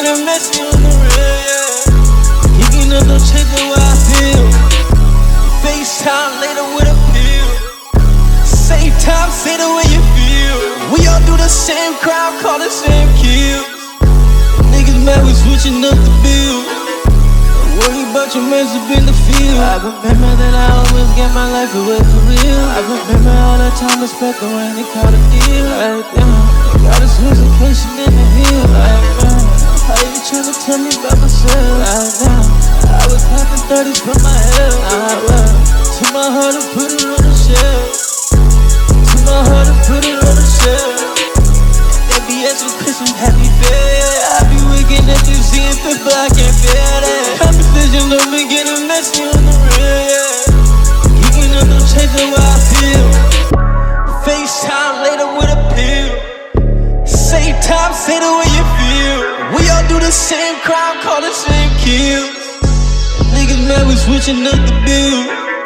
get a message on the real, yeah. Geeking up, don't check the way I feel. FaceTime later with a pill. Save time, say the way you feel. We all do the same crowd, call the same kills. Niggas mad, we switching up the bill. Worry about your mess up in the field. I remember that I always get my life away for real. I remember all the time I spent when they caught a deal. I remember, got this hesitation in the hill. I remember, how you tryna tell me about myself. I know, I was popping 30s from my head. I will, to my heart and put it on the shelf. To my heart and put it on the shelf. That BS was Christmas, happy fair. I be waking at the Z and people, I can't feel that. Competition don't be getting messy on the real, yeah. Geeking up, don't change the way I feel. FaceTime later with a pill. Save time, say the way you feel. We all do the same crime, call the same kills. Niggas mad, we switching up the bill.